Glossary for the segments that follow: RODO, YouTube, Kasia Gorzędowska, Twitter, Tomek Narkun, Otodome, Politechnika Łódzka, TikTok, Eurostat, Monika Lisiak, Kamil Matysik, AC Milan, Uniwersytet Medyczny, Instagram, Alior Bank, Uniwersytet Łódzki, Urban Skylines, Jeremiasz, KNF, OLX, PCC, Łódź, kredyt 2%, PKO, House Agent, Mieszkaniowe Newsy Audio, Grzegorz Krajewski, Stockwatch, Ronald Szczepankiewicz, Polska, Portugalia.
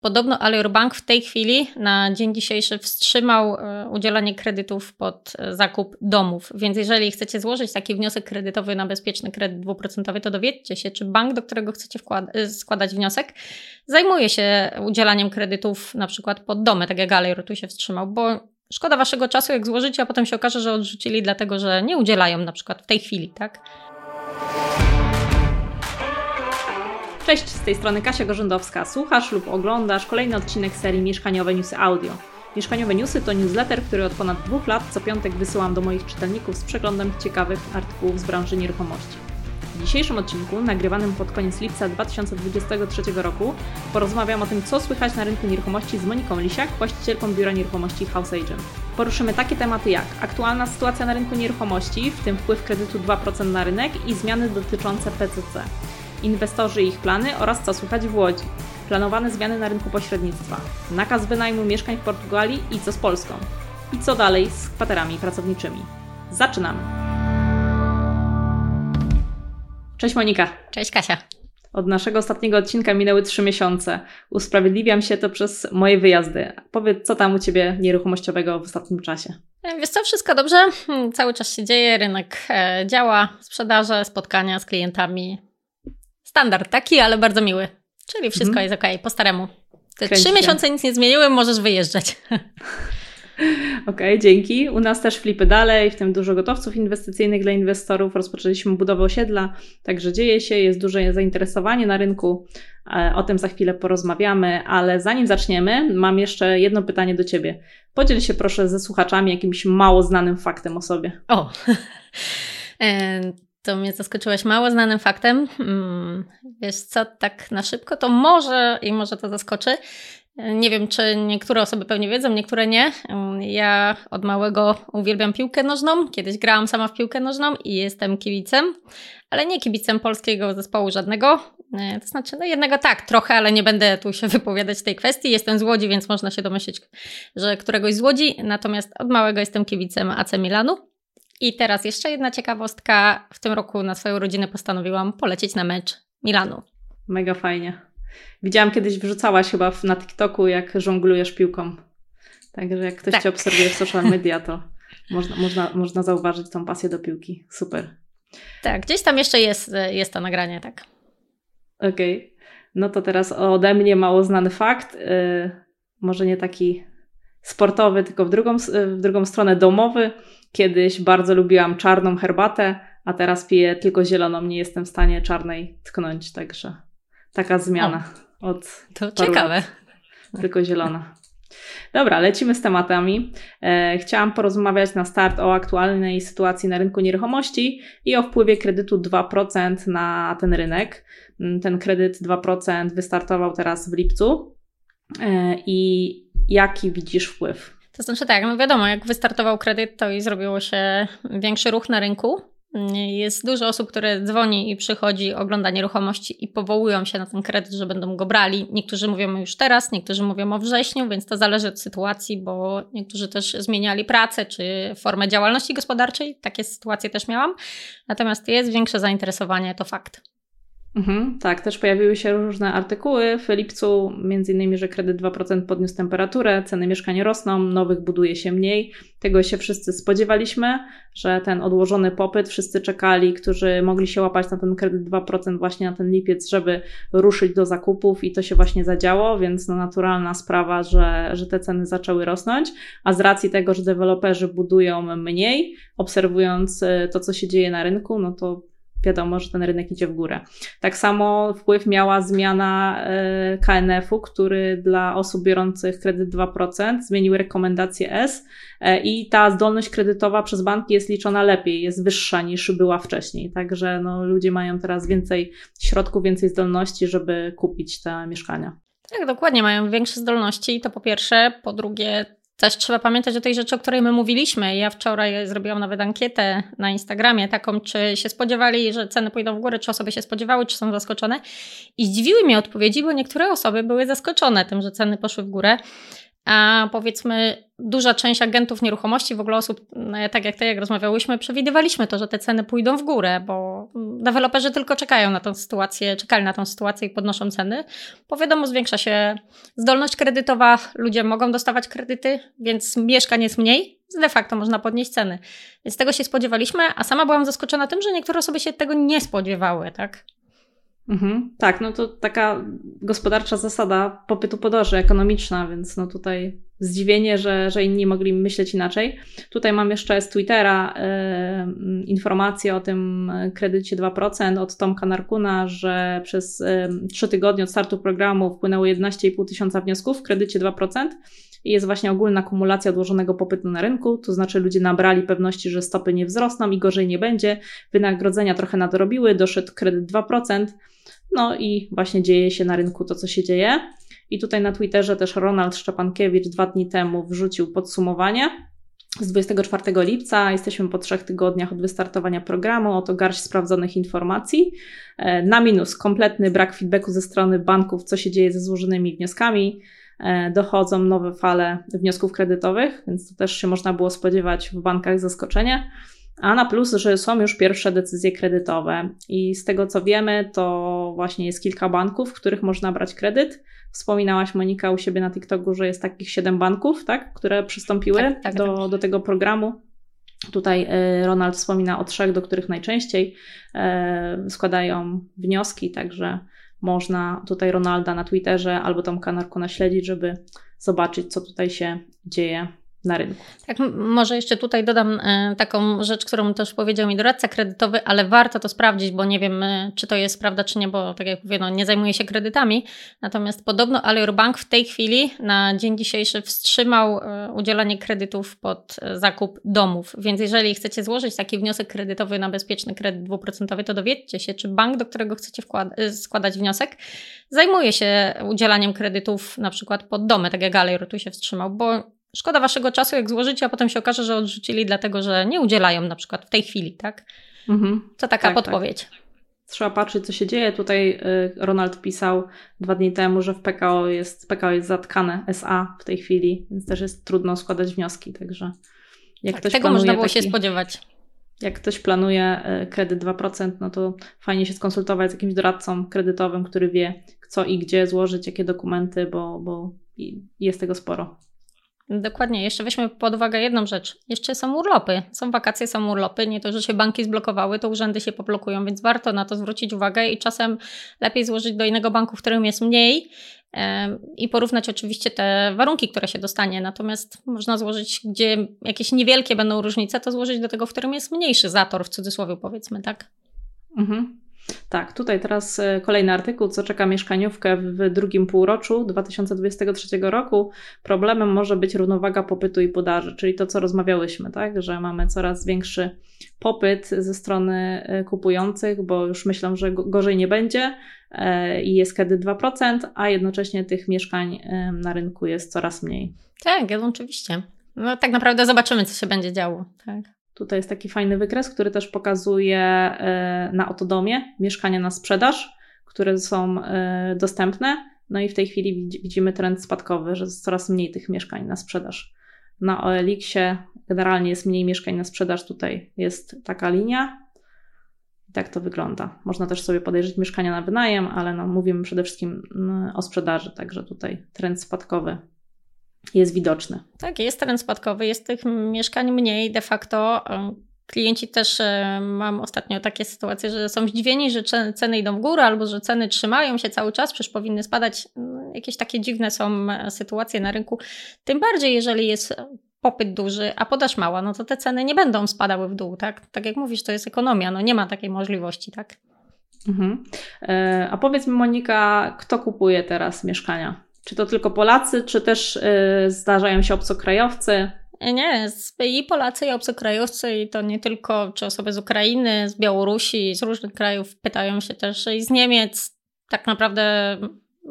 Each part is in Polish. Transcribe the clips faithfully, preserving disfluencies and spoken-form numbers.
Podobno Alior Bank w tej chwili na dzień dzisiejszy wstrzymał udzielanie kredytów pod zakup domów. Więc jeżeli chcecie złożyć taki wniosek kredytowy na bezpieczny kredyt dwa procent, to dowiedzcie się, czy bank, do którego chcecie wkład- składać wniosek, zajmuje się udzielaniem kredytów na przykład pod domy, tak jak Alior tu się wstrzymał, bo szkoda waszego czasu, jak złożycie, a potem się okaże, że odrzucili dlatego, że nie udzielają na przykład w tej chwili, tak? Cześć, z tej strony Kasia Gorzędowska. Słuchasz lub oglądasz kolejny odcinek serii Mieszkaniowe Newsy Audio. Mieszkaniowe Newsy to newsletter, który od ponad dwóch lat co piątek wysyłam do moich czytelników z przeglądem ciekawych artykułów z branży nieruchomości. W dzisiejszym odcinku, nagrywanym pod koniec lipca dwa tysiące dwudziestego trzeciego roku, porozmawiam o tym, co słychać na rynku nieruchomości z Moniką Lisiak, właścicielką biura nieruchomości House Agent. Poruszymy takie tematy jak aktualna sytuacja na rynku nieruchomości, w tym wpływ kredytu dwa procent na rynek i zmiany dotyczące P C C. Inwestorzy i ich plany oraz co słychać w Łodzi, planowane zmiany na rynku pośrednictwa, nakaz wynajmu mieszkań w Portugalii i co z Polską i co dalej z kwaterami pracowniczymi. Zaczynamy! Cześć Monika! Cześć Kasia! Od naszego ostatniego odcinka minęły trzy miesiące. Usprawiedliwiam się to przez moje wyjazdy. Powiedz, co tam u Ciebie nieruchomościowego w ostatnim czasie? Wiesz co, wszystko dobrze. Cały czas się dzieje, rynek działa, sprzedaże, spotkania z klientami. Standard taki, ale bardzo miły. Czyli wszystko mhm. jest okej, po staremu. Te trzy miesiące nic nie zmieniły, możesz wyjeżdżać. Okej, okay, dzięki. U nas też flipy dalej, w tym dużo gotowców inwestycyjnych dla inwestorów. Rozpoczęliśmy budowę osiedla, także dzieje się, jest duże zainteresowanie na rynku. O tym za chwilę porozmawiamy, ale zanim zaczniemy, mam jeszcze jedno pytanie do Ciebie. Podziel się proszę ze słuchaczami jakimś mało znanym faktem o sobie. O, to mnie zaskoczyłaś mało znanym faktem. Hmm, wiesz co, tak na szybko to może i może to zaskoczy. Nie wiem, czy niektóre osoby pewnie wiedzą, niektóre nie. Ja od małego uwielbiam piłkę nożną. Kiedyś grałam sama w piłkę nożną i jestem kibicem, ale nie kibicem polskiego zespołu żadnego. To znaczy, no jednego tak, trochę, ale nie będę tu się wypowiadać w tej kwestii. Jestem z Łodzi, więc można się domyślić, że któregoś z Łodzi. Natomiast od małego jestem kibicem A C Milanu. I teraz jeszcze jedna ciekawostka. W tym roku na swoją rodzinę postanowiłam polecieć na mecz Milanu. Mega fajnie. Widziałam kiedyś, wrzucałaś chyba na TikToku, jak żonglujesz piłką. Także jak ktoś tak Cię obserwuje w social media, to można, można, można zauważyć tą pasję do piłki. Super. Tak, gdzieś tam jeszcze jest, jest to nagranie, tak. Okej. Okay. No to teraz ode mnie mało znany fakt. Yy, może nie taki sportowy, tylko w drugą, w drugą stronę domowy. Kiedyś bardzo lubiłam czarną herbatę, a teraz piję tylko zieloną. Nie jestem w stanie czarnej tknąć, także taka zmiana o, od to ciekawe. Lat. Tylko zielona. Dobra, lecimy z tematami. E, chciałam porozmawiać na start o aktualnej sytuacji na rynku nieruchomości i o wpływie kredytu dwa procent na ten rynek. Ten kredyt dwa procent wystartował teraz w lipcu. E, I jaki widzisz wpływ? To znaczy tak, no wiadomo, jak wystartował kredyt, to i zrobiło się większy ruch na rynku. Jest dużo osób, które dzwoni i przychodzi, ogląda nieruchomości i powołują się na ten kredyt, że będą go brali. Niektórzy mówią już teraz, niektórzy mówią o wrześniu, więc to zależy od sytuacji, bo niektórzy też zmieniali pracę czy formę działalności gospodarczej. Takie sytuacje też miałam. Natomiast jest większe zainteresowanie, to fakt. Mhm, tak, też pojawiły się różne artykuły w lipcu, m.in. że kredyt dwa procent podniósł temperaturę, ceny mieszkań rosną, nowych buduje się mniej. Tego się wszyscy spodziewaliśmy, że ten odłożony popyt, wszyscy czekali, którzy mogli się łapać na ten kredyt dwa procent właśnie na ten lipiec, żeby ruszyć do zakupów i to się właśnie zadziało, więc no naturalna sprawa, że, że te ceny zaczęły rosnąć, a z racji tego, że deweloperzy budują mniej, obserwując to, co się dzieje na rynku, no to wiadomo, że ten rynek idzie w górę. Tak samo wpływ miała zmiana K N F u, który dla osób biorących kredyt dwa procent zmienił rekomendację S i ta zdolność kredytowa przez banki jest liczona lepiej, jest wyższa niż była wcześniej. Także no, ludzie mają teraz więcej środków, więcej zdolności, żeby kupić te mieszkania. Tak, dokładnie, mają większe zdolności, to po pierwsze. Po drugie, też trzeba pamiętać o tej rzeczy, o której my mówiliśmy. Ja wczoraj zrobiłam nawet ankietę na Instagramie taką, czy się spodziewali, że ceny pójdą w górę, czy osoby się spodziewały, czy są zaskoczone. I zdziwiły mnie odpowiedzi, bo niektóre osoby były zaskoczone tym, że ceny poszły w górę. a powiedzmy duża część agentów nieruchomości, w ogóle osób tak jak ty, jak rozmawiałyśmy, przewidywaliśmy to, że te ceny pójdą w górę, bo deweloperzy tylko czekają na tą sytuację, czekali na tą sytuację i podnoszą ceny, bo wiadomo, zwiększa się zdolność kredytowa, ludzie mogą dostawać kredyty, więc mieszkań jest mniej, de facto można podnieść ceny. Więc tego się spodziewaliśmy, a sama byłam zaskoczona tym, że niektóre osoby się tego nie spodziewały, tak? Mhm, tak, no to taka gospodarcza zasada popytu-podaży ekonomiczna, więc no tutaj zdziwienie, że, że inni mogli myśleć inaczej. Tutaj mam jeszcze z Twittera y, informację o tym kredycie dwa procent od Tomka Narkuna, że przez trzy tygodnie od startu programu wpłynęło jedenaście i pół tysiąca wniosków w kredycie dwa procent i jest właśnie ogólna kumulacja odłożonego popytu na rynku, to znaczy ludzie nabrali pewności, że stopy nie wzrosną i gorzej nie będzie, wynagrodzenia trochę nadrobiły, doszedł kredyt dwa procent, no i właśnie dzieje się na rynku to, co się dzieje. I tutaj na Twitterze też Ronald Szczepankiewicz dwa dni temu wrzucił podsumowanie z dwudziestego czwartego lipca. Jesteśmy po trzech tygodniach od wystartowania programu. Oto garść sprawdzonych informacji. Na minus kompletny brak feedbacku ze strony banków, co się dzieje ze złożonymi wnioskami. Dochodzą nowe fale wniosków kredytowych, więc to też się można było spodziewać w bankach zaskoczenie. A na plus, że są już pierwsze decyzje kredytowe i z tego co wiemy, to właśnie jest kilka banków, w których można brać kredyt. Wspominałaś, Monika, u siebie na TikToku, że jest takich siedem banków, tak, które przystąpiły tak, tak, do, tak. do tego programu. Tutaj Ronald wspomina o trzech, do których najczęściej składają wnioski, także można tutaj Ronalda na Twitterze albo Tomka Narkuna śledzić, żeby zobaczyć, co tutaj się dzieje na rynku. Tak, może jeszcze tutaj dodam taką rzecz, którą też powiedział mi doradca kredytowy, ale warto to sprawdzić, bo nie wiem, czy to jest prawda, czy nie, bo tak jak mówię, no, nie zajmuję się kredytami. Natomiast podobno Alior Bank w tej chwili na dzień dzisiejszy wstrzymał udzielanie kredytów pod zakup domów. Więc jeżeli chcecie złożyć taki wniosek kredytowy na bezpieczny kredyt dwa procent, to dowiedzcie się, czy bank, do którego chcecie wkład- składać wniosek, zajmuje się udzielaniem kredytów na przykład pod domy, tak jak Alior tu się wstrzymał, bo szkoda waszego czasu, jak złożycie, a potem się okaże, że odrzucili dlatego, że nie udzielają na przykład w tej chwili, tak? Mhm. Co taka tak, podpowiedź? Tak. Trzeba patrzeć, co się dzieje. Tutaj Ronald pisał dwa dni temu, że w P K O jest, P K O jest zatkane S A w tej chwili, więc też jest trudno składać wnioski, także jak tak, ktoś tego planuje, można było taki, się spodziewać. Jak ktoś planuje kredyt dwa procent, no to fajnie się skonsultować z jakimś doradcą kredytowym, który wie, co i gdzie złożyć, jakie dokumenty, bo, bo jest tego sporo. Dokładnie. Jeszcze weźmy pod uwagę jedną rzecz. Jeszcze są urlopy. Są wakacje, są urlopy. Nie to, że się banki zblokowały, to urzędy się poblokują, więc warto na to zwrócić uwagę i czasem lepiej złożyć do innego banku, w którym jest mniej yy, i porównać oczywiście te warunki, które się dostanie. Natomiast można złożyć, gdzie jakieś niewielkie będą różnice, to złożyć do tego, w którym jest mniejszy zator, w cudzysłowie powiedzmy, tak? Mhm. Tak, tutaj teraz kolejny artykuł, co czeka mieszkaniówkę w drugim półroczu dwa tysiące dwudziestego trzeciego roku. Problemem może być równowaga popytu i podaży, czyli to, co rozmawiałyśmy, tak, że mamy coraz większy popyt ze strony kupujących, bo już myślą, że gorzej nie będzie i jest kredyt dwa procent, a jednocześnie tych mieszkań na rynku jest coraz mniej. Tak, oczywiście. No tak naprawdę zobaczymy, co się będzie działo, tak. Tutaj jest taki fajny wykres, który też pokazuje na Otodomie mieszkania na sprzedaż, które są dostępne. No i w tej chwili widzimy trend spadkowy, że jest coraz mniej tych mieszkań na sprzedaż. Na O L X-ie generalnie jest mniej mieszkań na sprzedaż. Tutaj jest taka linia. I tak to wygląda. Można też sobie podejrzeć mieszkania na wynajem, ale no, mówimy przede wszystkim o sprzedaży, także tutaj trend spadkowy jest widoczny. Tak, jest trend spadkowy, jest tych mieszkań mniej de facto. Klienci też, mam ostatnio takie sytuacje, że są zdziwieni, że ceny idą w górę albo że ceny trzymają się cały czas, przecież powinny spadać. Jakieś takie dziwne są sytuacje na rynku. Tym bardziej, jeżeli jest popyt duży, a podaż mała, no to te ceny nie będą spadały w dół, tak? Tak jak mówisz, to jest ekonomia, no nie ma takiej możliwości, tak? Mhm. A powiedz mi, Monika, kto kupuje teraz mieszkania? Czy to tylko Polacy, czy też yy, zdarzają się obcokrajowcy? Nie, i Polacy, i obcokrajowcy, i to nie tylko, czy osoby z Ukrainy, z Białorusi, z różnych krajów pytają się też, i z Niemiec. Tak naprawdę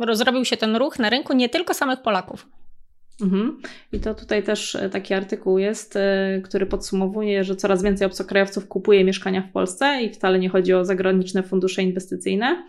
rozrobił się ten ruch na rynku nie tylko samych Polaków. Mhm. I to tutaj też taki artykuł jest, który podsumowuje, że coraz więcej obcokrajowców kupuje mieszkania w Polsce i wcale nie chodzi o zagraniczne fundusze inwestycyjne.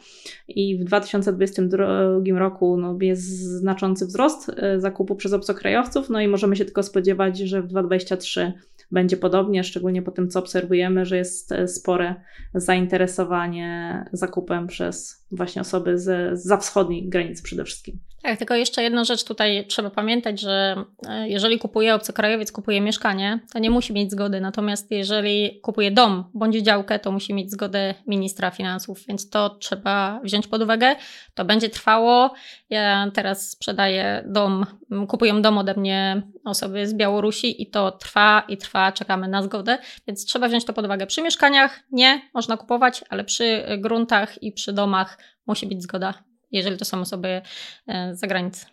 I w dwa tysiące dwudziestym drugim roku no, jest znaczący wzrost zakupu przez obcokrajowców, no i możemy się tylko spodziewać, że w dwa tysiące dwudziestym trzecim będzie podobnie, szczególnie po tym, co obserwujemy, że jest spore zainteresowanie zakupem przez właśnie osoby z, zza wschodniej granicy przede wszystkim. Tak, tylko jeszcze jedna rzecz tutaj trzeba pamiętać, że jeżeli kupuje obcokrajowiec, kupuje mieszkanie, to nie musi mieć zgody. Natomiast jeżeli kupuje dom bądź działkę, to musi mieć zgodę ministra finansów, więc to trzeba wziąć pod uwagę. To będzie trwało. Ja teraz sprzedaję dom, kupują dom ode mnie osoby z Białorusi i to trwa i trwa, czekamy na zgodę, więc trzeba wziąć to pod uwagę. Przy mieszkaniach nie, można kupować, ale przy gruntach i przy domach musi być zgoda, jeżeli to są osoby z zagranicy.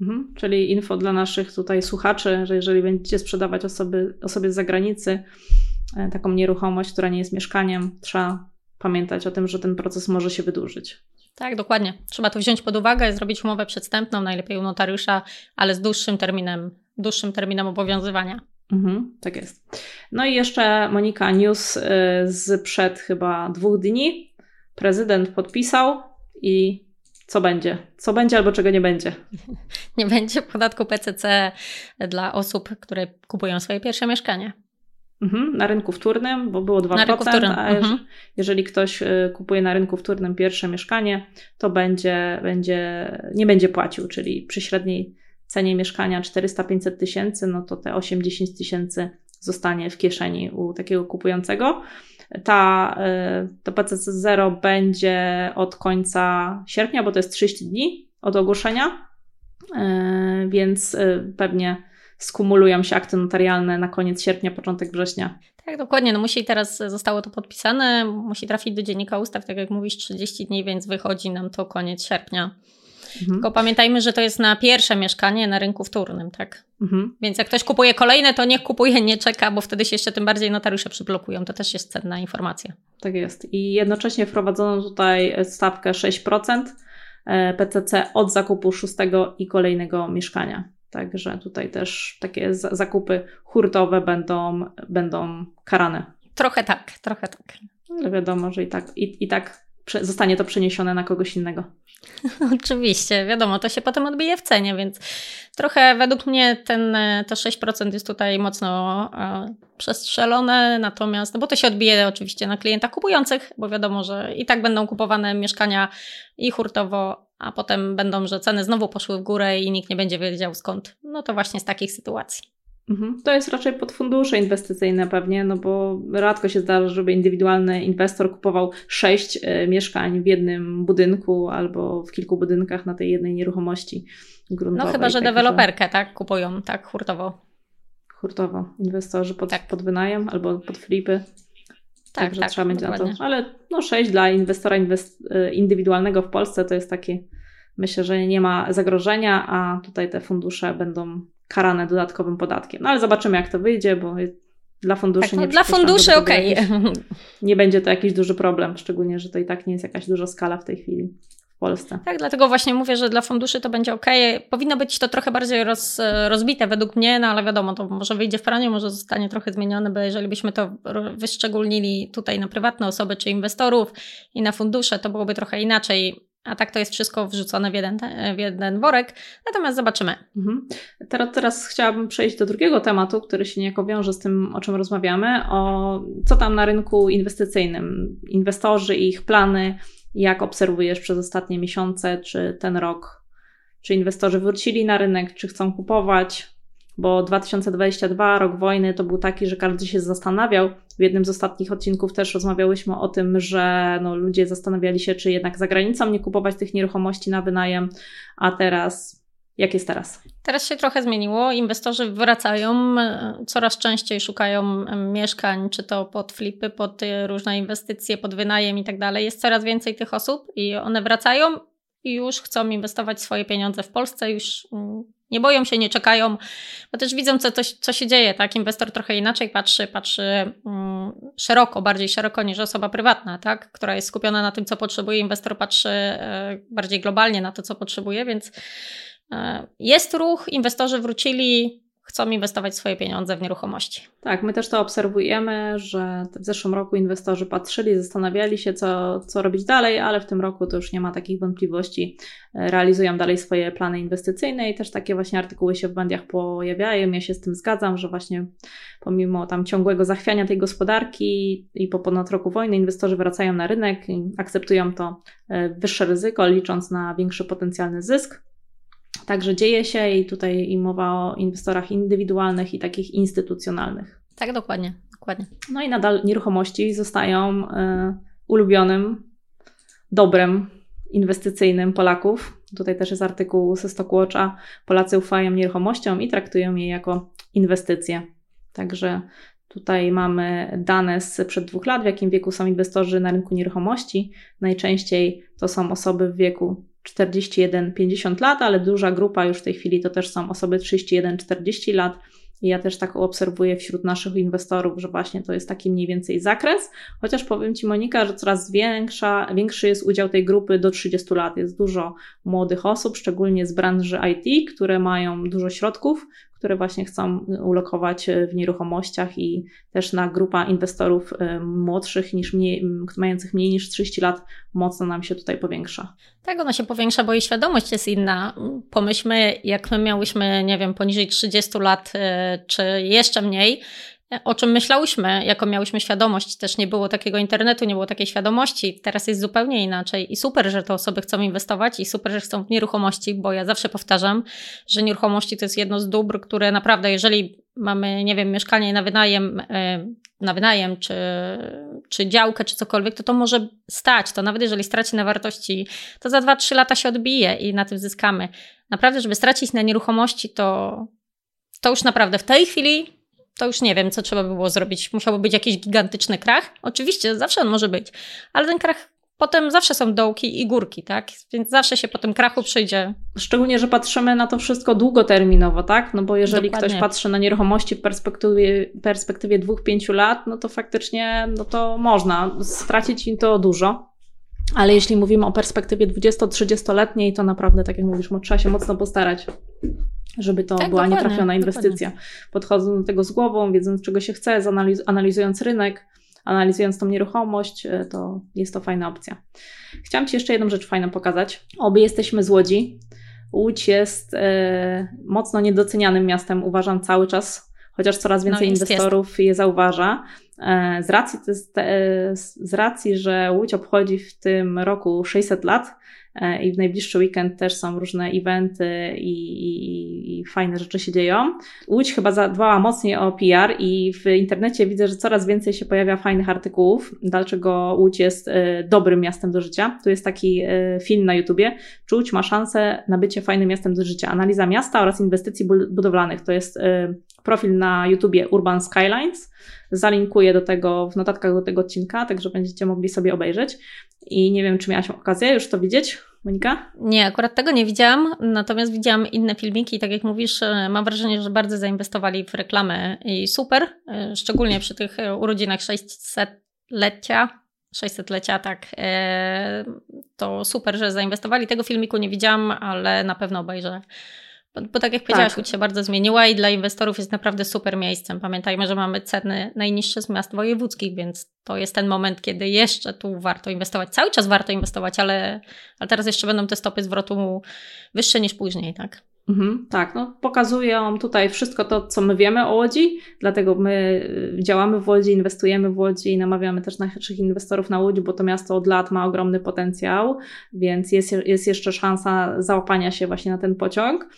Mhm, czyli info dla naszych tutaj słuchaczy, że jeżeli będziecie sprzedawać osoby, osobie z zagranicy taką nieruchomość, która nie jest mieszkaniem, trzeba pamiętać o tym, że ten proces może się wydłużyć. Tak, dokładnie. Trzeba to wziąć pod uwagę, zrobić umowę przedwstępną, najlepiej u notariusza, ale z dłuższym terminem, dłuższym terminem obowiązywania. Mhm, tak jest. No i jeszcze Monika news z przed chyba dwóch dni. Prezydent podpisał i co będzie? Co będzie albo czego nie będzie? Nie będzie podatku P C C dla osób, które kupują swoje pierwsze mieszkanie. Mhm, na rynku wtórnym, bo było dwa procent, na rynku wtórnym. A jeżeli, mhm. jeżeli ktoś kupuje na rynku wtórnym pierwsze mieszkanie, to będzie, będzie, nie będzie płacił, czyli przy średniej cenie mieszkania czterysta do pięćset tysięcy, no to te osiemdziesiąt tysięcy zostanie w kieszeni u takiego kupującego. Ta, to P C C zero będzie od końca sierpnia, bo to jest trzydzieści dni od ogłoszenia, więc pewnie skumulują się akty notarialne na koniec sierpnia, początek września. Tak, dokładnie. No musi teraz, zostało to podpisane, musi trafić do Dziennika Ustaw, tak jak mówisz, trzydzieści dni, więc wychodzi nam to koniec sierpnia. Mhm. Tylko pamiętajmy, że to jest na pierwsze mieszkanie na rynku wtórnym, tak? Mhm. Więc jak ktoś kupuje kolejne, to niech kupuje, nie czeka, bo wtedy się jeszcze tym bardziej notariusze przyblokują. To też jest cenna informacja. Tak jest. I jednocześnie wprowadzono tutaj stawkę sześć procent P C C od zakupu szóstego i kolejnego mieszkania. Także tutaj też takie zakupy hurtowe będą, będą karane. Trochę tak, trochę tak. Ale wiadomo, że i tak, i, i tak zostanie to przeniesione na kogoś innego. Oczywiście, wiadomo, to się potem odbije w cenie, więc trochę według mnie ten, to sześć procent jest tutaj mocno e, przestrzelone, natomiast, no bo to się odbije oczywiście na klientach kupujących, bo wiadomo, że i tak będą kupowane mieszkania i hurtowo, a potem będą, że ceny znowu poszły w górę i nikt nie będzie wiedział skąd. No to właśnie z takich sytuacji. To jest raczej pod fundusze inwestycyjne pewnie, no bo rzadko się zdarza, żeby indywidualny inwestor kupował sześć mieszkań w jednym budynku albo w kilku budynkach na tej jednej nieruchomości gruntowej. No chyba, że tak, deweloperkę, że... tak, kupują, tak, hurtowo. Hurtowo, inwestorzy pod, tak. pod wynajem albo pod flipy. Tak, Także tak, trzeba będzie na to. Ale no sześć dla inwestora inwest- indywidualnego w Polsce to jest takie, myślę, że nie ma zagrożenia, a tutaj te fundusze będą karane dodatkowym podatkiem. No ale zobaczymy, jak to wyjdzie, bo dla funduszy tak, no, nie dla funduszy okej. Okay. Nie będzie to jakiś duży problem, szczególnie, że to i tak nie jest jakaś duża skala w tej chwili w Polsce. Tak, dlatego właśnie mówię, że dla funduszy to będzie okej. Okay. Powinno być to trochę bardziej roz, rozbite według mnie, no ale wiadomo, to może wyjdzie w praniu, może zostanie trochę zmienione, bo jeżeli byśmy to wyszczególnili tutaj na prywatne osoby czy inwestorów i na fundusze, to byłoby trochę inaczej. A tak to jest wszystko wrzucone w jeden, w jeden worek, natomiast zobaczymy. Mhm. Teraz, teraz chciałabym przejść do drugiego tematu, który się niejako wiąże z tym, o czym rozmawiamy, o co tam na rynku inwestycyjnym, inwestorzy i ich plany, jak obserwujesz przez ostatnie miesiące, czy ten rok, czy inwestorzy wrócili na rynek, czy chcą kupować, bo dwa tysiące dwudziesty drugi, rok wojny, to był taki, że każdy się zastanawiał. W jednym z ostatnich odcinków też rozmawiałyśmy o tym, że no, ludzie zastanawiali się, czy jednak za granicą nie kupować tych nieruchomości na wynajem, a teraz, jak jest teraz? Teraz się trochę zmieniło, inwestorzy wracają, coraz częściej szukają mieszkań, czy to pod flipy, pod różne inwestycje, pod wynajem i tak dalej. Jest coraz więcej tych osób i one wracają i już chcą inwestować swoje pieniądze w Polsce, już... Nie boją się, nie czekają, bo też widzą, co, co się dzieje, tak? Inwestor trochę inaczej patrzy, patrzy szeroko, bardziej szeroko niż osoba prywatna, tak? Która jest skupiona na tym, co potrzebuje. Inwestor patrzy bardziej globalnie na to, co potrzebuje, więc Jest ruch, inwestorzy wrócili, chcą inwestować swoje pieniądze w nieruchomości. Tak, my też to obserwujemy, że w zeszłym roku inwestorzy patrzyli, zastanawiali się, co, co robić dalej, ale w tym roku to już nie ma takich wątpliwości. Realizują dalej swoje plany inwestycyjne i też takie właśnie artykuły się w mediach pojawiają. Ja się z tym zgadzam, że właśnie pomimo tam ciągłego zachwiania tej gospodarki i po ponad roku wojny inwestorzy wracają na rynek i akceptują to wyższe ryzyko, licząc na większy potencjalny zysk. Także dzieje się i tutaj i mowa o inwestorach indywidualnych i takich instytucjonalnych. Tak, dokładnie. dokładnie. No i nadal nieruchomości zostają y, ulubionym dobrem inwestycyjnym Polaków. Tutaj też jest artykuł ze Stockwatcha. Polacy ufają nieruchomościom i traktują je jako inwestycje. Także tutaj mamy dane sprzed dwóch lat, w jakim wieku są inwestorzy na rynku nieruchomości. Najczęściej to są osoby w wieku czterdzieści jeden do pięćdziesięciu lat, ale duża grupa już w tej chwili to też są osoby trzydzieści jeden do czterdziestu lat. I ja też tak obserwuję wśród naszych inwestorów, że właśnie to jest taki mniej więcej zakres. Chociaż powiem Ci, Monika, że coraz większa, większy jest udział tej grupy do trzydziestu lat. Jest dużo młodych osób, szczególnie z branży I T, które mają dużo środków, które właśnie chcą ulokować w nieruchomościach i też na grupa inwestorów młodszych, niż mniej, mających mniej niż trzydzieści lat, mocno nam się tutaj powiększa. Tak, ona się powiększa, bo jej świadomość jest inna. Pomyślmy, jak my miałyśmy, nie wiem, poniżej trzydziestu lat, czy jeszcze mniej, o czym myślałyśmy, jaką miałyśmy świadomość. Też nie było takiego internetu, nie było takiej świadomości. Teraz jest zupełnie inaczej i super, że te osoby chcą inwestować i super, że chcą w nieruchomości, bo ja zawsze powtarzam, że nieruchomości to jest jedno z dóbr, które naprawdę, jeżeli mamy, nie wiem, mieszkanie na wynajem, na wynajem czy, czy działkę, czy cokolwiek, to to może stać. To nawet jeżeli straci na wartości, to za dwa trzy lata się odbije i na tym zyskamy. Naprawdę, żeby stracić na nieruchomości, to, to już naprawdę w tej chwili to już nie wiem, co trzeba by było zrobić. Musiałby być jakiś gigantyczny krach. Oczywiście, zawsze on może być, ale ten krach potem zawsze są dołki i górki, tak? Więc zawsze się po tym krachu przyjdzie. Szczególnie, że patrzymy na to wszystko długoterminowo, tak? No bo jeżeli Dokładnie. Ktoś patrzy na nieruchomości w perspektywie, perspektywie dwóch, pięciu lat, no to faktycznie no to można stracić im to dużo. Ale jeśli mówimy o perspektywie dwudziesto-trzydziestoletniej, to naprawdę, tak jak mówisz, trzeba się mocno postarać, żeby to tak, była nietrafiona inwestycja. Dokładnie. Podchodząc do tego z głową, wiedząc, czego się chce, analiz- analizując rynek, analizując tą nieruchomość, to jest to fajna opcja. Chciałam Ci jeszcze jedną rzecz fajną pokazać. Obie jesteśmy z Łodzi. Łódź jest e, mocno niedocenianym miastem, uważam, cały czas, chociaż coraz więcej no, jest, inwestorów jest. je zauważa. E, z, racji, to jest, e, z racji, że Łódź obchodzi w tym roku sześćset lat, i w najbliższy weekend też są różne eventy i, i, i fajne rzeczy się dzieją. Łódź chyba zadbała mocniej o P R i w internecie widzę, że coraz więcej się pojawia fajnych artykułów, dlaczego Łódź jest dobrym miastem do życia. Tu jest taki film na YouTubie. Czy Łódź ma szansę na bycie fajnym miastem do życia? Analiza miasta oraz inwestycji budowlanych. To jest profil na YouTubie Urban Skylines. Zalinkuję do tego w notatkach do tego odcinka, także będziecie mogli sobie obejrzeć. I nie wiem, czy miałaś okazję już to widzieć, Monika? Nie, akurat tego nie widziałam, natomiast widziałam inne filmiki i tak jak mówisz, mam wrażenie, że bardzo zainwestowali w reklamę i super, szczególnie przy tych urodzinach sześćsetlecia. sześćsetlecia, tak, to super, że zainwestowali. Tego filmiku nie widziałam, ale na pewno obejrzę. Bo, bo tak jak powiedziałaś, tak. Łódź się bardzo zmieniła i dla inwestorów jest naprawdę super miejscem. Pamiętajmy, że mamy ceny najniższe z miast wojewódzkich, więc to jest ten moment, kiedy jeszcze tu warto inwestować. Cały czas warto inwestować, ale, ale teraz jeszcze będą te stopy zwrotu wyższe niż później, tak? Mhm, tak, no pokazują tutaj wszystko to, co my wiemy o Łodzi, dlatego my działamy w Łodzi, inwestujemy w Łodzi i namawiamy też naszych inwestorów na Łódź, bo to miasto od lat ma ogromny potencjał, więc jest, jest jeszcze szansa załapania się właśnie na ten pociąg,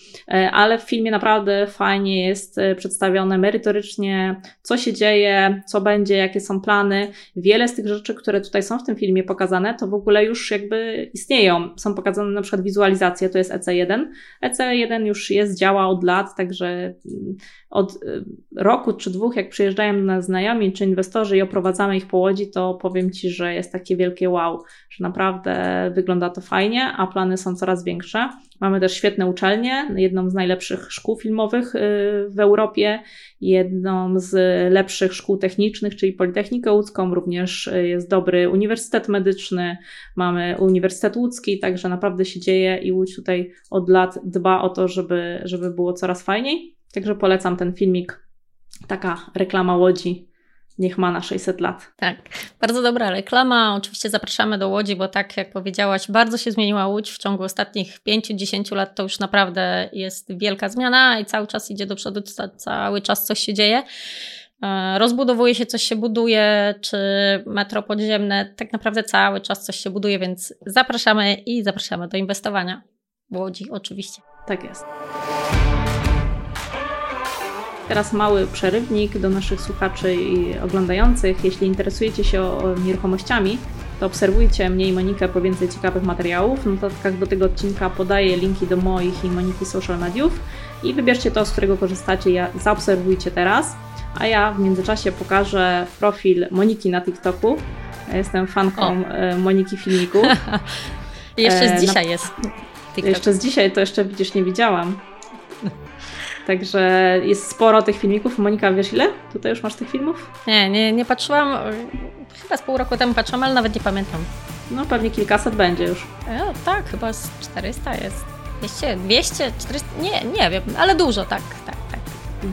ale w filmie naprawdę fajnie jest przedstawione merytorycznie, co się dzieje, co będzie, jakie są plany. Wiele z tych rzeczy, które tutaj są w tym filmie pokazane, to w ogóle już jakby istnieją. Są pokazane na przykład wizualizacje, to jest E C jeden. E C jeden już jest, działa od lat, także od roku czy dwóch, jak przyjeżdżają na znajomi czy inwestorzy i oprowadzamy ich po Łodzi, to powiem Ci, że jest takie wielkie wow, że naprawdę wygląda to fajnie, a plany są coraz większe. Mamy też świetne uczelnie, jedną z najlepszych szkół filmowych w Europie, jedną z lepszych szkół technicznych, czyli Politechnikę Łódzką, również jest dobry Uniwersytet Medyczny, mamy Uniwersytet Łódzki, także naprawdę się dzieje i Łódź tutaj od lat dba o to, żeby, żeby było coraz fajniej. Także polecam ten filmik, taka reklama Łodzi. Niech ma na sześćset lat. Tak, bardzo dobra reklama. Oczywiście zapraszamy do Łodzi, bo tak jak powiedziałaś, bardzo się zmieniła Łódź w ciągu ostatnich pięciu do dziesięciu lat. To już naprawdę jest wielka zmiana i cały czas idzie do przodu, cały czas coś się dzieje. Rozbudowuje się, coś się buduje, czy metro podziemne. Tak naprawdę cały czas coś się buduje, więc zapraszamy i zapraszamy do inwestowania w Łodzi oczywiście. Tak jest. Teraz mały przerywnik do naszych słuchaczy i oglądających. Jeśli interesujecie się nieruchomościami, to obserwujcie mnie i Monikę po więcej ciekawych materiałów. W notatkach do tego odcinka podaję linki do moich i Moniki social mediów i wybierzcie to, z którego korzystacie i zaobserwujcie teraz. A ja w międzyczasie pokażę profil Moniki na TikToku. Ja jestem fanką o. Moniki filmików. Jeszcze z dzisiaj na... jest TikTok. Jeszcze z dzisiaj, to jeszcze widzisz, nie widziałam. Także jest sporo tych filmików. Monika, wiesz ile? Tutaj już masz tych filmów? Nie, nie, nie patrzyłam. Chyba z pół roku temu patrzyłam, ale nawet nie pamiętam. No pewnie kilkaset będzie już. O, tak, chyba z czterysta jest. dwieście, dwieście, czterysta, nie, nie wiem, ale dużo, tak, tak, tak.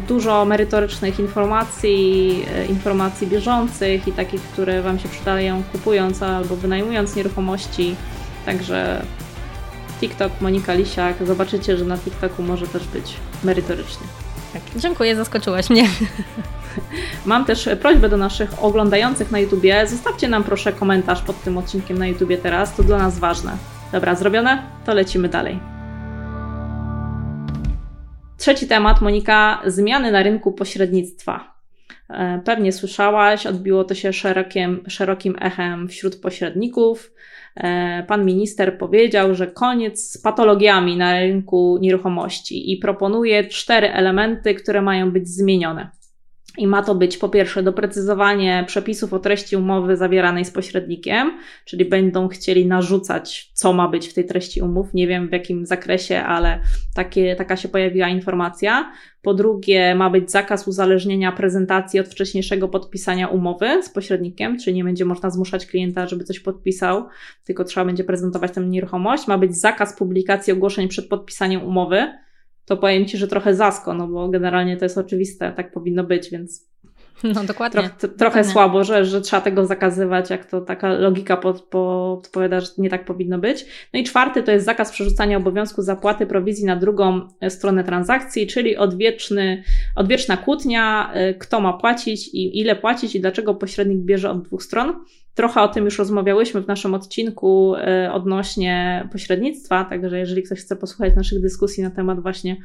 Dużo merytorycznych informacji, informacji bieżących i takich, które Wam się przydają kupując albo wynajmując nieruchomości. Także... TikTok, Monika Lisiak. Zobaczycie, że na TikToku może też być merytorycznie. Tak, dziękuję, zaskoczyłaś mnie. Mam też prośbę do naszych oglądających na YouTubie. Zostawcie nam proszę komentarz pod tym odcinkiem na YouTubie teraz, to dla nas ważne. Dobra, zrobione? To lecimy dalej. Trzeci temat, Monika, zmiany na rynku pośrednictwa. Pewnie słyszałaś, odbiło to się szerokim, szerokim echem wśród pośredników. Pan minister powiedział, że koniec z patologiami na rynku nieruchomości i proponuje cztery elementy, które mają być zmienione. I ma to być po pierwsze doprecyzowanie przepisów o treści umowy zawieranej z pośrednikiem, czyli będą chcieli narzucać, co ma być w tej treści umów. Nie wiem w jakim zakresie, ale takie, taka się pojawiła informacja. Po drugie ma być zakaz uzależnienia prezentacji od wcześniejszego podpisania umowy z pośrednikiem, czyli nie będzie można zmuszać klienta, żeby coś podpisał, tylko trzeba będzie prezentować tę nieruchomość. Ma być zakaz publikacji ogłoszeń przed podpisaniem umowy. To powiem Ci, że trochę zasko, no bo generalnie to jest oczywiste, tak powinno być, więc no, dokładnie. Troch, t- trochę dokładnie. Słabo, że, że trzeba tego zakazywać, jak to taka logika pod, podpowiada, że nie tak powinno być. No i czwarty to jest zakaz przerzucania obowiązku zapłaty prowizji na drugą stronę transakcji, czyli odwieczny, odwieczna kłótnia, kto ma płacić i ile płacić i dlaczego pośrednik bierze od dwóch stron. Trochę o tym już rozmawiałyśmy w naszym odcinku odnośnie pośrednictwa, także jeżeli ktoś chce posłuchać naszych dyskusji na temat właśnie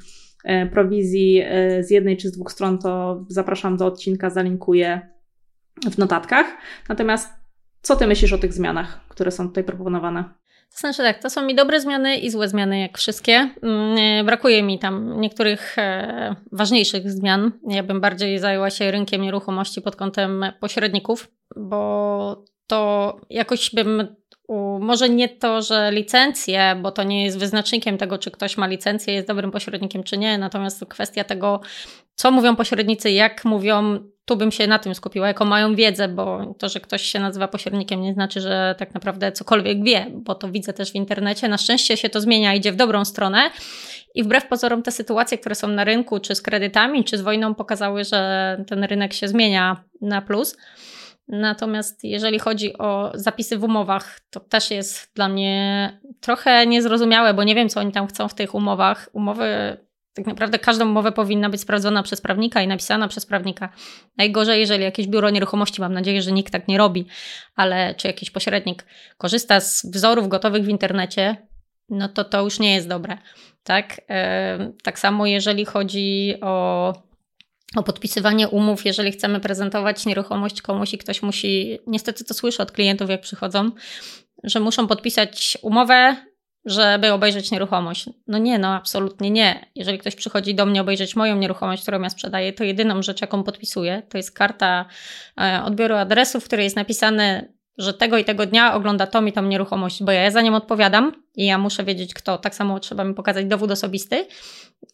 prowizji z jednej czy z dwóch stron, to zapraszam do odcinka, zalinkuję w notatkach. Natomiast co Ty myślisz o tych zmianach, które są tutaj proponowane? To znaczy tak, to są mi dobre zmiany i złe zmiany, jak wszystkie. Brakuje mi tam niektórych ważniejszych zmian. Ja bym bardziej zajęła się rynkiem nieruchomości pod kątem pośredników, bo to jakoś bym, może nie to, że licencje, bo to nie jest wyznacznikiem tego, czy ktoś ma licencję, jest dobrym pośrednikiem, czy nie, natomiast kwestia tego, co mówią pośrednicy, jak mówią, tu bym się na tym skupiła, jaką mają wiedzę, bo to, że ktoś się nazywa pośrednikiem, nie znaczy, że tak naprawdę cokolwiek wie, bo to widzę też w internecie. Na szczęście się to zmienia, idzie w dobrą stronę i wbrew pozorom te sytuacje, które są na rynku, czy z kredytami, czy z wojną, pokazały, że ten rynek się zmienia na plus. Natomiast jeżeli chodzi o zapisy w umowach, to też jest dla mnie trochę niezrozumiałe, bo nie wiem, co oni tam chcą w tych umowach. Umowy, tak naprawdę każdą umowę powinna być sprawdzona przez prawnika i napisana przez prawnika. Najgorzej, jeżeli jakieś biuro nieruchomości, mam nadzieję, że nikt tak nie robi, ale czy jakiś pośrednik korzysta z wzorów gotowych w internecie, no to to już nie jest dobre. Tak, tak samo jeżeli chodzi o... o podpisywanie umów, jeżeli chcemy prezentować nieruchomość komuś i ktoś musi, niestety to słyszę od klientów, jak przychodzą, że muszą podpisać umowę, żeby obejrzeć nieruchomość. No nie, no absolutnie nie. Jeżeli ktoś przychodzi do mnie obejrzeć moją nieruchomość, którą ja sprzedaję, to jedyną rzecz, jaką podpisuję, to jest karta odbioru adresu, w której jest napisane, że tego i tego dnia ogląda to mi tam nieruchomość, bo ja za nią odpowiadam i ja muszę wiedzieć kto, tak samo trzeba mi pokazać dowód osobisty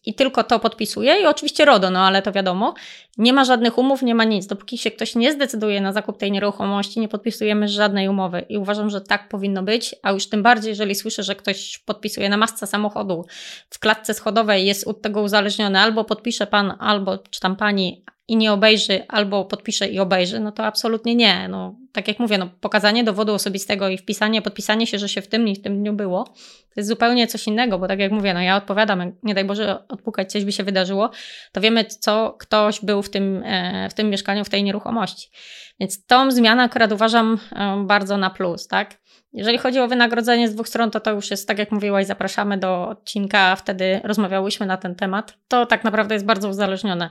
i tylko to podpisuję i oczywiście RODO, no ale to wiadomo, nie ma żadnych umów, nie ma nic, dopóki się ktoś nie zdecyduje na zakup tej nieruchomości, nie podpisujemy żadnej umowy i uważam, że tak powinno być, a już tym bardziej, jeżeli słyszę, że ktoś podpisuje na masce samochodu, w klatce schodowej jest od tego uzależniony, albo podpisze pan, albo czy tam pani, i nie obejrzy, albo podpisze i obejrzy, no to absolutnie nie. No, tak jak mówię, no, pokazanie dowodu osobistego i wpisanie, podpisanie się, że się w tym i w tym dniu było, to jest zupełnie coś innego, bo tak jak mówię, no ja odpowiadam, nie daj Boże odpukać, coś by się wydarzyło, to wiemy, co ktoś był w tym, w tym mieszkaniu, w tej nieruchomości. Więc tą zmianę akurat uważam bardzo na plus, tak? Jeżeli chodzi o wynagrodzenie z dwóch stron, to to już jest, tak jak mówiłaś, zapraszamy do odcinka, wtedy rozmawiałyśmy na ten temat. To tak naprawdę jest bardzo uzależnione.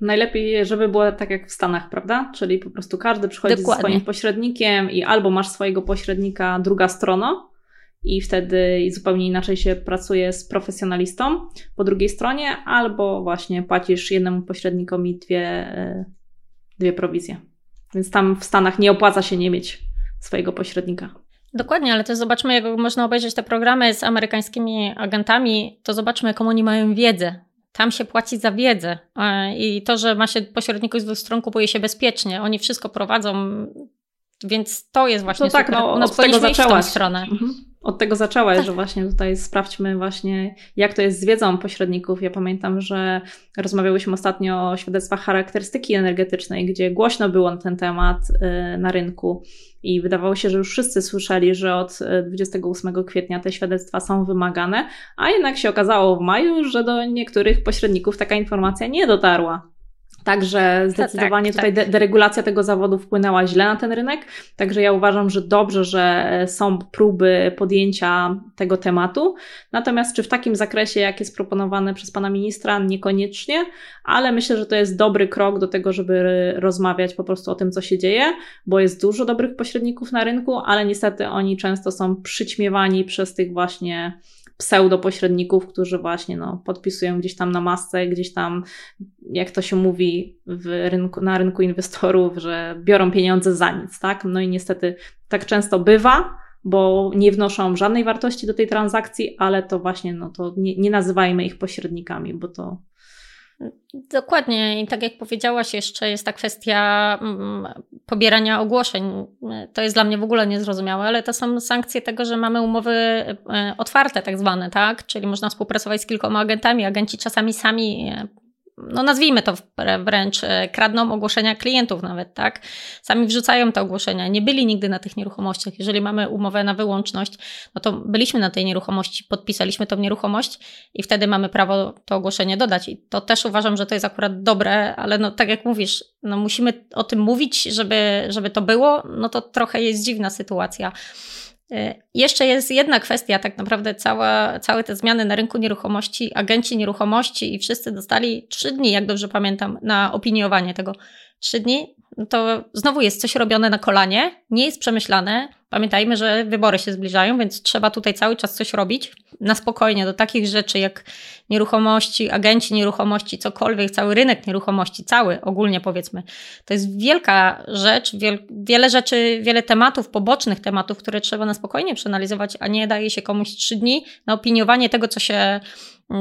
Najlepiej, żeby było tak jak w Stanach, prawda? Czyli po prostu każdy przychodzi Dokładnie. ze swoim pośrednikiem i albo masz swojego pośrednika, druga strona i wtedy zupełnie inaczej się pracuje z profesjonalistą po drugiej stronie, albo właśnie płacisz jednemu pośrednikowi dwie, dwie prowizje. Więc tam w Stanach nie opłaca się nie mieć swojego pośrednika. Dokładnie, ale to zobaczmy, jak można obejrzeć te programy z amerykańskimi agentami, to zobaczmy, jaką oni mają wiedzę. Tam się płaci za wiedzę i to, że ma się pośredników z dwóch stron, kupuje się bezpiecznie. Oni wszystko prowadzą, więc to jest właśnie no tak, super. No, od, od tego zaczęłaś. Mhm. Od tego zaczęłaś, tak. Że właśnie tutaj sprawdźmy właśnie, jak to jest z wiedzą pośredników. Ja pamiętam, że rozmawiałyśmy ostatnio o świadectwach charakterystyki energetycznej, gdzie głośno było na ten temat yy, na rynku i wydawało się, że już wszyscy słyszeli, że od dwudziestego ósmego kwietnia te świadectwa są wymagane, a jednak się okazało w maju, że do niektórych pośredników taka informacja nie dotarła. Także zdecydowanie tak, tak, tutaj deregulacja tego zawodu wpłynęła źle na ten rynek, także ja uważam, że dobrze, że są próby podjęcia tego tematu, natomiast czy w takim zakresie, jak jest proponowane przez pana ministra, niekoniecznie, ale myślę, że to jest dobry krok do tego, żeby rozmawiać po prostu o tym, co się dzieje, bo jest dużo dobrych pośredników na rynku, ale niestety oni często są przyćmiewani przez tych właśnie pseudopośredników, którzy właśnie no, podpisują gdzieś tam na masce, gdzieś tam, jak to się mówi w rynku, na rynku inwestorów, że biorą pieniądze za nic, tak? No i niestety tak często bywa, bo nie wnoszą żadnej wartości do tej transakcji, ale to właśnie, no to nie, nie nazywajmy ich pośrednikami, bo to... Dokładnie i tak jak powiedziałaś, jeszcze jest ta kwestia pobierania ogłoszeń. To jest dla mnie w ogóle niezrozumiałe, ale to są sankcje tego, że mamy umowy otwarte tak zwane, tak? Czyli można współpracować z kilkoma agentami. Agenci czasami sami, no nazwijmy to wręcz, kradną ogłoszenia klientów nawet, tak? Sami wrzucają te ogłoszenia. Nie byli nigdy na tych nieruchomościach. Jeżeli mamy umowę na wyłączność, no to byliśmy na tej nieruchomości, podpisaliśmy tą nieruchomość i wtedy mamy prawo to ogłoszenie dodać. I to też uważam, że to jest akurat dobre, ale no tak jak mówisz, no musimy o tym mówić, żeby, żeby to było, no to trochę jest dziwna sytuacja. Jeszcze jest jedna kwestia, tak naprawdę cała, całe te zmiany na rynku nieruchomości, agenci nieruchomości i wszyscy dostali trzy dni, jak dobrze pamiętam, na opiniowanie tego. Trzy dni to znowu jest coś robione na kolanie, nie jest przemyślane. Pamiętajmy, że wybory się zbliżają, więc trzeba tutaj cały czas coś robić na spokojnie do takich rzeczy jak nieruchomości, agenci nieruchomości, cokolwiek, cały rynek nieruchomości, cały ogólnie powiedzmy. To jest wielka rzecz, wiel- wiele rzeczy, wiele tematów, pobocznych tematów, które trzeba na spokojnie przeanalizować, a nie daje się komuś trzy dni na opiniowanie tego, co się,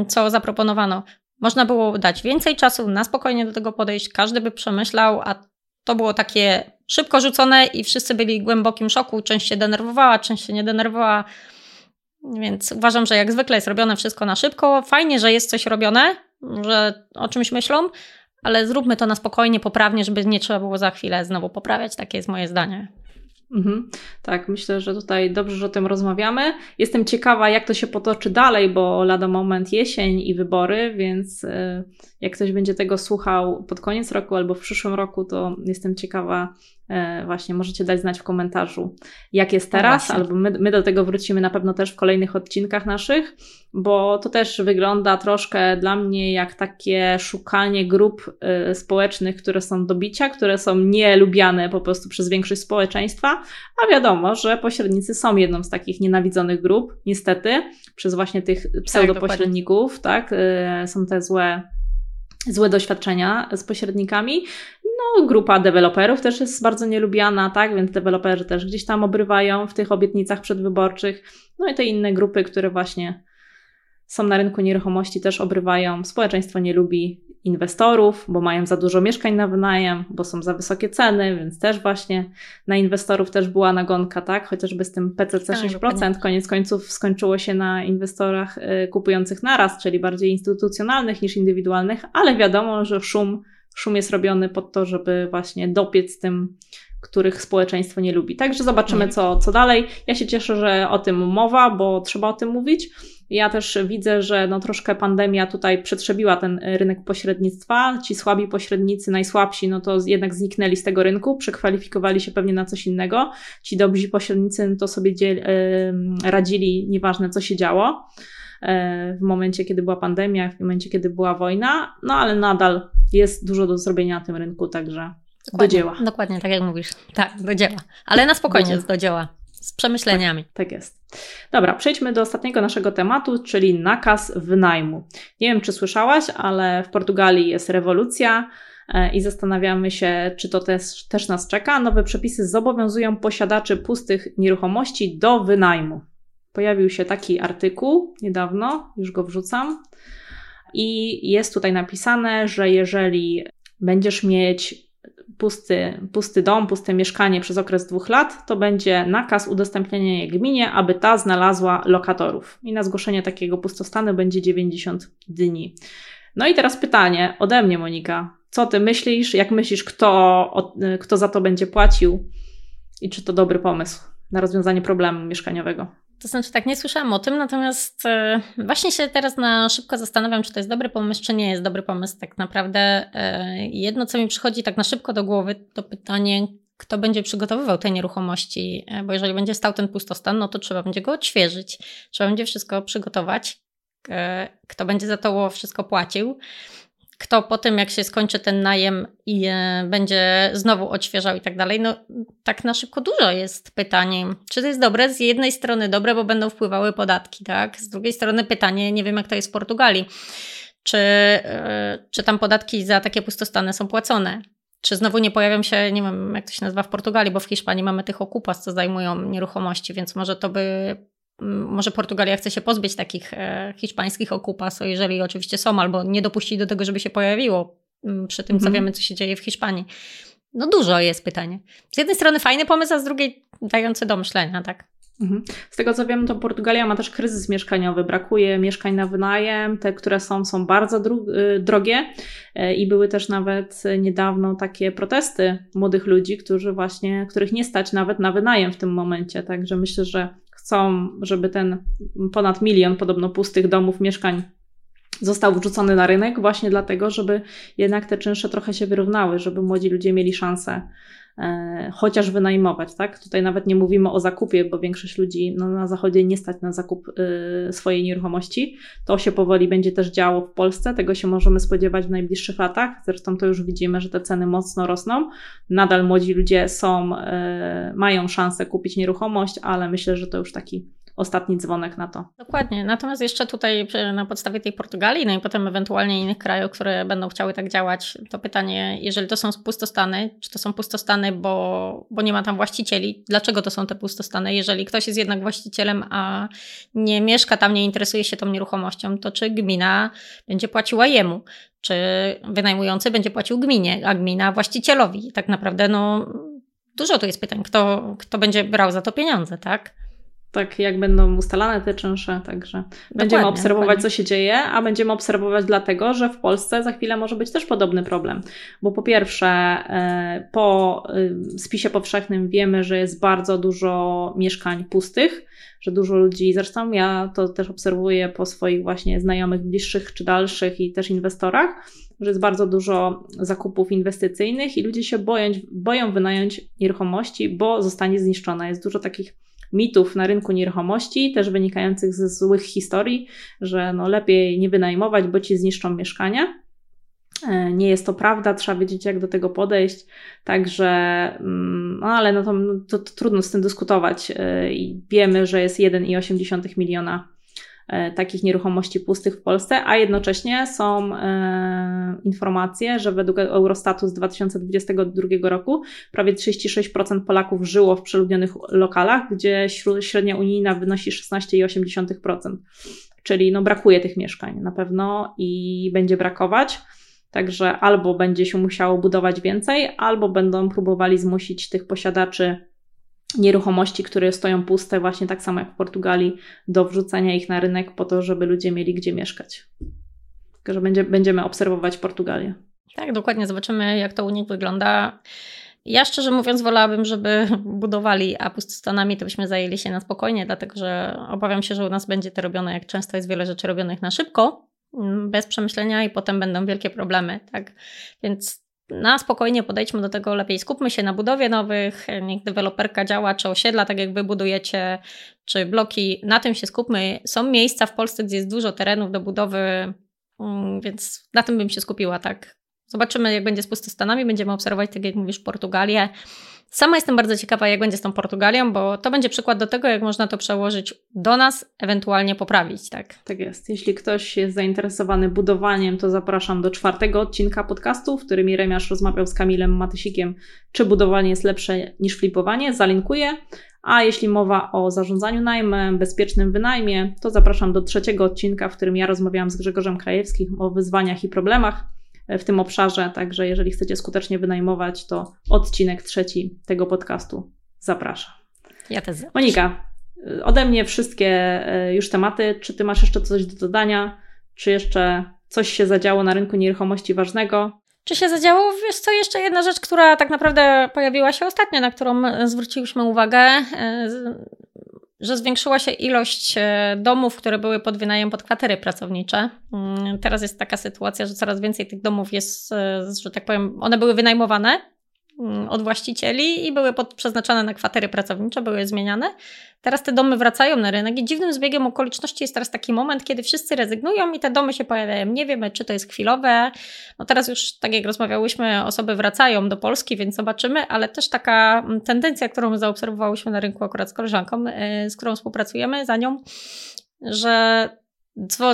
co zaproponowano. Można było dać więcej czasu, na spokojnie do tego podejść, każdy by przemyślał, a to było takie szybko rzucone i wszyscy byli w głębokim szoku, część się denerwowała, część się nie denerwowała, więc uważam, że jak zwykle jest robione wszystko na szybko, fajnie, że jest coś robione, że o czymś myślą, ale zróbmy to na spokojnie, poprawnie, żeby nie trzeba było za chwilę znowu poprawiać, takie jest moje zdanie. Mhm. Tak, myślę, że tutaj dobrze, że o tym rozmawiamy. Jestem ciekawa, jak to się potoczy dalej, bo lada moment jesień i wybory, więc jak ktoś będzie tego słuchał pod koniec roku albo w przyszłym roku, to jestem ciekawa, właśnie możecie dać znać w komentarzu, jak jest teraz, no albo my, my do tego wrócimy na pewno też w kolejnych odcinkach naszych, bo to też wygląda troszkę dla mnie jak takie szukanie grup y, społecznych, które są do bicia, które są nielubiane po prostu przez większość społeczeństwa, a wiadomo, że pośrednicy są jedną z takich nienawidzonych grup, niestety, przez właśnie tych pseudopośredników, tak, tak? Y, są te złe, złe doświadczenia z pośrednikami. No, no, grupa deweloperów też jest bardzo nielubiana, tak, więc deweloperzy też gdzieś tam obrywają w tych obietnicach przedwyborczych. No i te inne grupy, które właśnie są na rynku nieruchomości, też obrywają. Społeczeństwo nie lubi inwestorów, bo mają za dużo mieszkań na wynajem, bo są za wysokie ceny, więc też właśnie na inwestorów też była nagonka, tak? Chociażby z tym P C C sześć procent koniec końców skończyło się na inwestorach kupujących naraz, czyli bardziej instytucjonalnych niż indywidualnych, ale wiadomo, że szum, szum jest robiony pod to, żeby właśnie dopiec tym, których społeczeństwo nie lubi. Także zobaczymy, co, co dalej. Ja się cieszę, że o tym mowa, bo trzeba o tym mówić. Ja też widzę, że no troszkę pandemia tutaj przetrzebiła ten rynek pośrednictwa. Ci słabi pośrednicy, najsłabsi, no to jednak zniknęli z tego rynku, przekwalifikowali się pewnie na coś innego. Ci dobrzy pośrednicy to sobie dziel, radzili, nieważne co się działo w momencie, kiedy była pandemia, w momencie, kiedy była wojna, no ale nadal jest dużo do zrobienia na tym rynku, także dokładnie, do dzieła. Dokładnie, tak jak mówisz. Tak, do dzieła. Ale na spokojnie jest do dzieła. Z przemyśleniami. Tak, tak jest. Dobra, przejdźmy do ostatniego naszego tematu, czyli nakaz wynajmu. Nie wiem, czy słyszałaś, ale w Portugalii jest rewolucja i zastanawiamy się, czy to też, też nas czeka. Nowe przepisy zobowiązują posiadaczy pustych nieruchomości do wynajmu. Pojawił się taki artykuł niedawno, już go wrzucam, i jest tutaj napisane, że jeżeli będziesz mieć Pusty, pusty dom, puste mieszkanie przez okres dwóch lat, to będzie nakaz udostępnienia je gminie, aby ta znalazła lokatorów. I na zgłoszenie takiego pustostanu będzie dziewięćdziesiąt dni. No i teraz pytanie ode mnie, Monika. Co ty myślisz? Jak myślisz, kto, kto za to będzie płacił? I czy to dobry pomysł na rozwiązanie problemu mieszkaniowego? To znaczy tak, nie słyszałam o tym, natomiast yy, właśnie się teraz na szybko zastanawiam, czy to jest dobry pomysł, czy nie jest dobry pomysł. Tak naprawdę yy, jedno, co mi przychodzi tak na szybko do głowy, to pytanie, kto będzie przygotowywał te nieruchomości, yy, bo jeżeli będzie stał ten pustostan, no to trzeba będzie go odświeżyć, trzeba będzie wszystko przygotować, yy, kto będzie za to wszystko płacił. Kto po tym, jak się skończy ten najem i e, będzie znowu odświeżał i tak dalej, no tak na szybko dużo jest pytań. Czy to jest dobre? Z jednej strony dobre, bo będą wpływały podatki, tak? Z drugiej strony pytanie, nie wiem jak to jest w Portugalii, czy, e, czy tam podatki za takie pustostany są płacone? Czy znowu nie pojawią się, nie wiem jak to się nazywa w Portugalii, bo w Hiszpanii mamy tych okupas, co zajmują nieruchomości, więc może to by... Może Portugalia chce się pozbyć takich hiszpańskich okupas, jeżeli oczywiście są, albo nie dopuścić do tego, żeby się pojawiło przy tym, co wiemy, co się dzieje w Hiszpanii. No dużo jest pytanie. Z jednej strony fajny pomysł, a z drugiej dający do myślenia, tak? Z tego co wiem, to Portugalia ma też kryzys mieszkaniowy, brakuje mieszkań na wynajem, te, które są, są bardzo drogie i były też nawet niedawno takie protesty młodych ludzi, którzy właśnie, których nie stać nawet na wynajem w tym momencie, także myślę, że chcą, żeby ten ponad milion podobno pustych domów, mieszkań został wrzucony na rynek właśnie dlatego, żeby jednak te czynsze trochę się wyrównały, żeby młodzi ludzie mieli szansę e, chociaż wynajmować, tak? Tutaj nawet nie mówimy o zakupie, bo większość ludzi no, na zachodzie nie stać na zakup y, swojej nieruchomości. To się powoli będzie też działo w Polsce, tego się możemy spodziewać w najbliższych latach, zresztą to już widzimy, że te ceny mocno rosną. Nadal młodzi ludzie są, y, mają szansę kupić nieruchomość, ale myślę, że to już taki ostatni dzwonek na to. Dokładnie, natomiast jeszcze tutaj na podstawie tej Portugalii, no i potem ewentualnie innych krajów, które będą chciały tak działać, to pytanie, jeżeli to są pustostany, czy to są pustostany, bo, bo nie ma tam właścicieli, dlaczego to są te pustostany? Jeżeli ktoś jest jednak właścicielem, a nie mieszka tam, nie interesuje się tą nieruchomością, to czy gmina będzie płaciła jemu? Czy wynajmujący będzie płacił gminie, a gmina właścicielowi? Tak naprawdę, no dużo tu jest pytań, kto, kto będzie brał za to pieniądze, tak? Tak, jak będą ustalane te czynsze, także dokładnie, będziemy obserwować, dokładnie, co się dzieje, a będziemy obserwować dlatego, że w Polsce za chwilę może być też podobny problem, bo po pierwsze po spisie powszechnym wiemy, że jest bardzo dużo mieszkań pustych, że dużo ludzi, zresztą ja to też obserwuję po swoich właśnie znajomych, bliższych czy dalszych i też inwestorach, że jest bardzo dużo zakupów inwestycyjnych i ludzie się boją, boją wynająć nieruchomości, bo zostanie zniszczona. Jest dużo takich mitów na rynku nieruchomości, też wynikających ze złych historii, że no lepiej nie wynajmować, bo ci zniszczą mieszkania. Nie jest to prawda, trzeba wiedzieć jak do tego podejść, także no ale no to, to, to trudno z tym dyskutować i wiemy, że jest jeden przecinek osiem miliona takich nieruchomości pustych w Polsce, a jednocześnie są informacje, że według Eurostatu z dwa tysiące dwudziestego drugiego roku prawie trzydzieści sześć procent Polaków żyło w przeludnionych lokalach, gdzie średnia unijna wynosi szesnaście przecinek osiem procent, czyli no brakuje tych mieszkań na pewno i będzie brakować. Także albo będzie się musiało budować więcej, albo będą próbowali zmusić tych posiadaczy nieruchomości, które stoją puste, właśnie tak samo jak w Portugalii, do wrzucania ich na rynek po to, żeby ludzie mieli gdzie mieszkać. Także będzie, będziemy obserwować Portugalię. Tak, dokładnie. Zobaczymy, jak to u nich wygląda. Ja szczerze mówiąc wolałabym, żeby budowali, a pustostanami to byśmy zajęli się na spokojnie, dlatego że obawiam się, że u nas będzie to robione, jak często jest wiele rzeczy robionych na szybko, bez przemyślenia i potem będą wielkie problemy, tak? Więc na spokojnie podejdźmy do tego, lepiej skupmy się na budowie nowych, niech deweloperka działa, czy osiedla, tak jak wy budujecie, czy bloki, na tym się skupmy. Są miejsca w Polsce, gdzie jest dużo terenów do budowy, więc na tym bym się skupiła, tak? Zobaczymy, jak będzie z pustostanami, będziemy obserwować, tak jak mówisz, Portugalię. Sama jestem bardzo ciekawa, jak będzie z tą Portugalią, bo to będzie przykład do tego, jak można to przełożyć do nas, ewentualnie poprawić, tak? Tak jest. Jeśli ktoś jest zainteresowany budowaniem, to zapraszam do czwartego odcinka podcastu, w którym Jeremiasz rozmawiał z Kamilem Matysikiem, czy budowanie jest lepsze niż flipowanie. Zalinkuję. A jeśli mowa o zarządzaniu najmem, bezpiecznym wynajmie, to zapraszam do trzeciego odcinka, w którym ja rozmawiałam z Grzegorzem Krajewskim o wyzwaniach i problemach w tym obszarze, także jeżeli chcecie skutecznie wynajmować, to odcinek trzeci tego podcastu zapraszam. Ja też zapraszam. Monika, ode mnie wszystkie już tematy. Czy Ty masz jeszcze coś do dodania? Czy jeszcze coś się zadziało na rynku nieruchomości ważnego? Czy się zadziało? Wiesz co, jeszcze jedna rzecz, która tak naprawdę pojawiła się ostatnio, na którą zwróciliśmy uwagę, że zwiększyła się ilość domów, które były pod wynajem pod kwatery pracownicze. Teraz jest taka sytuacja, że coraz więcej tych domów jest, że tak powiem, one były wynajmowane od właścicieli i były pod, przeznaczane na kwatery pracownicze, były zmieniane. Teraz te domy wracają na rynek i dziwnym zbiegiem okoliczności jest teraz taki moment, kiedy wszyscy rezygnują i te domy się pojawiają. Nie wiemy, czy to jest chwilowe. No teraz już, tak jak rozmawiałyśmy, osoby wracają do Polski, więc zobaczymy, ale też taka tendencja, którą zaobserwowałyśmy na rynku akurat z koleżanką, z którą współpracujemy, za nią, że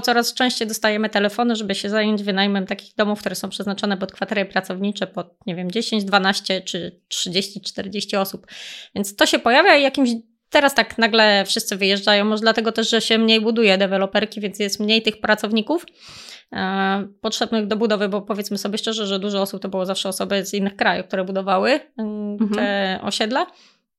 coraz częściej dostajemy telefony, żeby się zająć wynajmem takich domów, które są przeznaczone pod kwatery pracownicze, pod, nie wiem, dziesięć, dwanaście czy trzydzieści, czterdzieści osób. Więc to się pojawia i jakimś teraz tak nagle wszyscy wyjeżdżają, może dlatego też, że się mniej buduje deweloperki, więc jest mniej tych pracowników e, potrzebnych do budowy, bo powiedzmy sobie szczerze, że dużo osób to było zawsze osoby z innych krajów, które budowały te mhm. osiedla.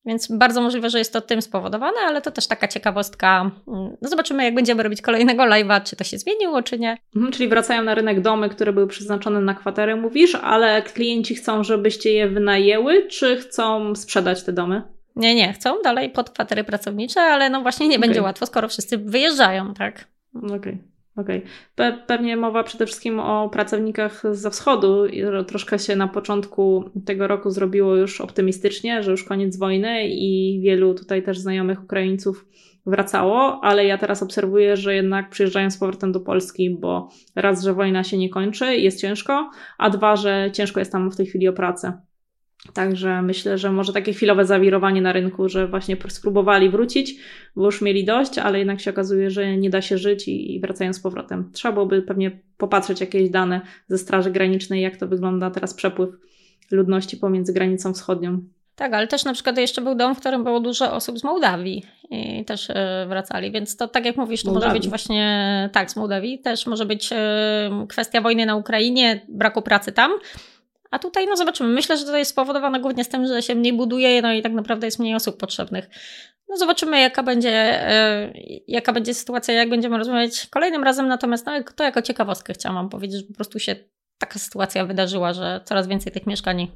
Więc bardzo możliwe, że jest to tym spowodowane, ale to też taka ciekawostka. No zobaczymy, jak będziemy robić kolejnego live'a, czy to się zmieniło, czy nie. Mhm, czyli wracają na rynek domy, które były przeznaczone na kwatery, mówisz, ale klienci chcą, żebyście je wynajęły, czy chcą sprzedać te domy? Nie, nie, chcą dalej pod kwatery pracownicze, ale no właśnie nie okay. będzie łatwo, skoro wszyscy wyjeżdżają, tak? Okej. Okay. Okej. Okay. Pe- pewnie mowa przede wszystkim o pracownikach ze wschodu. Troszkę się na początku tego roku zrobiło już optymistycznie, że już koniec wojny i wielu tutaj też znajomych Ukraińców wracało, ale ja teraz obserwuję, że jednak przyjeżdżają z powrotem do Polski, bo raz, że wojna się nie kończy, jest ciężko, a dwa, że ciężko jest tam w tej chwili o pracę. Także myślę, że może takie chwilowe zawirowanie na rynku, że właśnie spróbowali wrócić, bo już mieli dość, ale jednak się okazuje, że nie da się żyć i wracają z powrotem. Trzeba byłoby pewnie popatrzeć jakieś dane ze Straży Granicznej, jak to wygląda teraz przepływ ludności pomiędzy granicą wschodnią. Tak, ale też na przykład jeszcze był dom, w którym było dużo osób z Mołdawii i też wracali, więc to tak jak mówisz, to Mołdawii. Może być właśnie, tak, z Mołdawii też może być kwestia wojny na Ukrainie, braku pracy tam. A tutaj no zobaczymy, myślę, że to jest spowodowane głównie z tym, że się mniej buduje, no i tak naprawdę jest mniej osób potrzebnych. No zobaczymy, jaka będzie, yy, jaka będzie sytuacja, jak będziemy rozmawiać kolejnym razem, natomiast no, to jako ciekawostkę chciałam wam powiedzieć, że po prostu się taka sytuacja wydarzyła, że coraz więcej tych mieszkań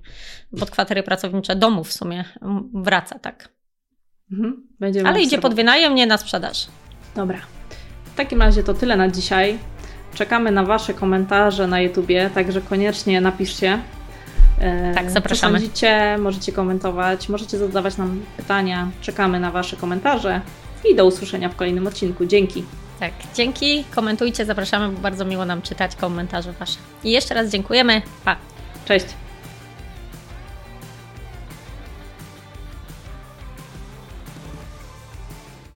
pod kwatery pracownicze, domów w sumie wraca, tak. Mhm, będziemy ale idzie pod wynajem, nie na sprzedaż. Dobra, w takim razie to tyle na dzisiaj. Czekamy na wasze komentarze na YouTubie, także koniecznie napiszcie. Tak, zapraszamy. Co sądzicie, możecie komentować, możecie zadawać nam pytania, czekamy na wasze komentarze i do usłyszenia w kolejnym odcinku. Dzięki. Tak, dzięki, komentujcie, zapraszamy, bo bardzo miło nam czytać komentarze wasze. I jeszcze raz dziękujemy, pa. Cześć.